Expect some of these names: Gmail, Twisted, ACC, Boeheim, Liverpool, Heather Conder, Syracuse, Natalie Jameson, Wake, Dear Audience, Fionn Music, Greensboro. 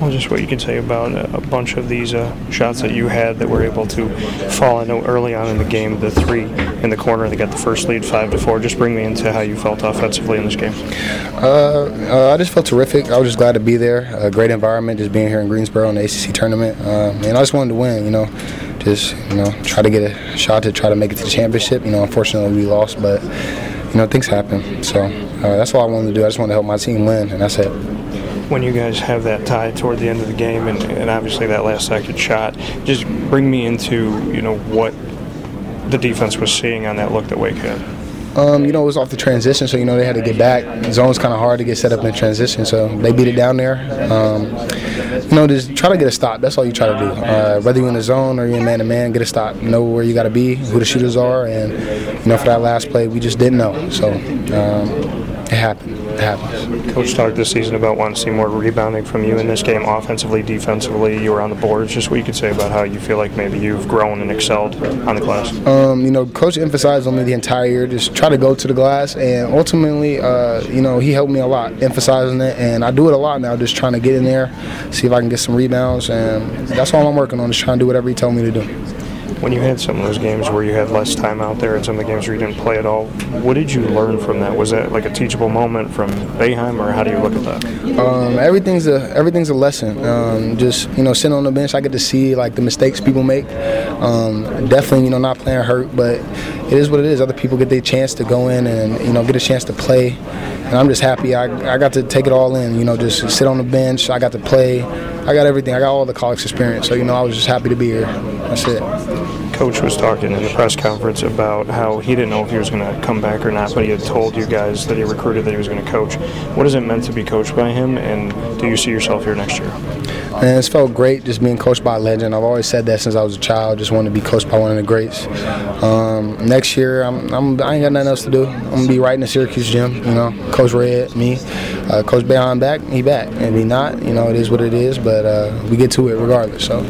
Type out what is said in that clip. Well, just what you can say about a bunch of these shots that you had that were able to fall. I know early on in the game, the three in the corner, they got the first lead 5-4. Just bring me into how you felt offensively in this game. I just felt terrific. I was just glad to be there. A great environment, just being here in Greensboro in the ACC tournament. And I just wanted to win, you know. Just, you know, try to get a shot to try to make it to the championship. You know, unfortunately we lost, but, you know, things happen. So that's all I wanted to do. I just wanted to help my team win, and that's it. When you guys have that tie toward the end of the game and obviously that last-second shot, just bring me into, you know, what the defense was seeing on that look that Wake had. You know, it was off the transition, so, you know, they had to get back. The zone's kind of hard to get set up in transition, so they beat it down there. You know, just try to get a stop. That's all you try to do. Whether you're in the zone or you're in man-to-man, get a stop. Know where you got to be, who the shooters are, and, you know, for that last play, we just didn't know. So it happened. It happens. Coach talked this season about wanting to see more rebounding from you in this game, offensively, defensively. You were on the boards. Just what you could say about how you feel like maybe you've grown and excelled on the glass. You know, Coach emphasized on me the entire year, just try to go to the glass, and ultimately, you know, he helped me a lot, emphasizing it, and I do it a lot now, just trying to get in there, see if I can get some rebounds, and that's all I'm working on, just trying to do whatever he told me to do. When you had some of those games where you had less time out there and some of the games where you didn't play at all, what did you learn from that? Was that like a teachable moment from Boeheim, or how do you look at that? Everything's a lesson. Just, you know, sitting on the bench, I get to see, like, the mistakes people make. Definitely, you know, not playing hurt, but it is what it is. Other people get their chance to go in and, you know, get a chance to play. And I'm just happy I got to take it all in, you know, just sit on the bench. I got to play. I got everything. I got all the college experience. So, you know, I was just happy to be here. That's it. Coach was talking in the press conference about how he didn't know if he was going to come back or not, but he had told you guys that he recruited that he was going to coach. What has it meant to be coached by him, and do you see yourself here next year? And it's felt great just being coached by a legend. I've always said that since I was a child, just wanted to be coached by one of the greats. Next year, I ain't got nothing else to do. I'm going to be right in the Syracuse gym, you know, Coach Red, me. Coach Boeheim back, he back. And me not, you know, it is what it is, but we get to it regardless. So.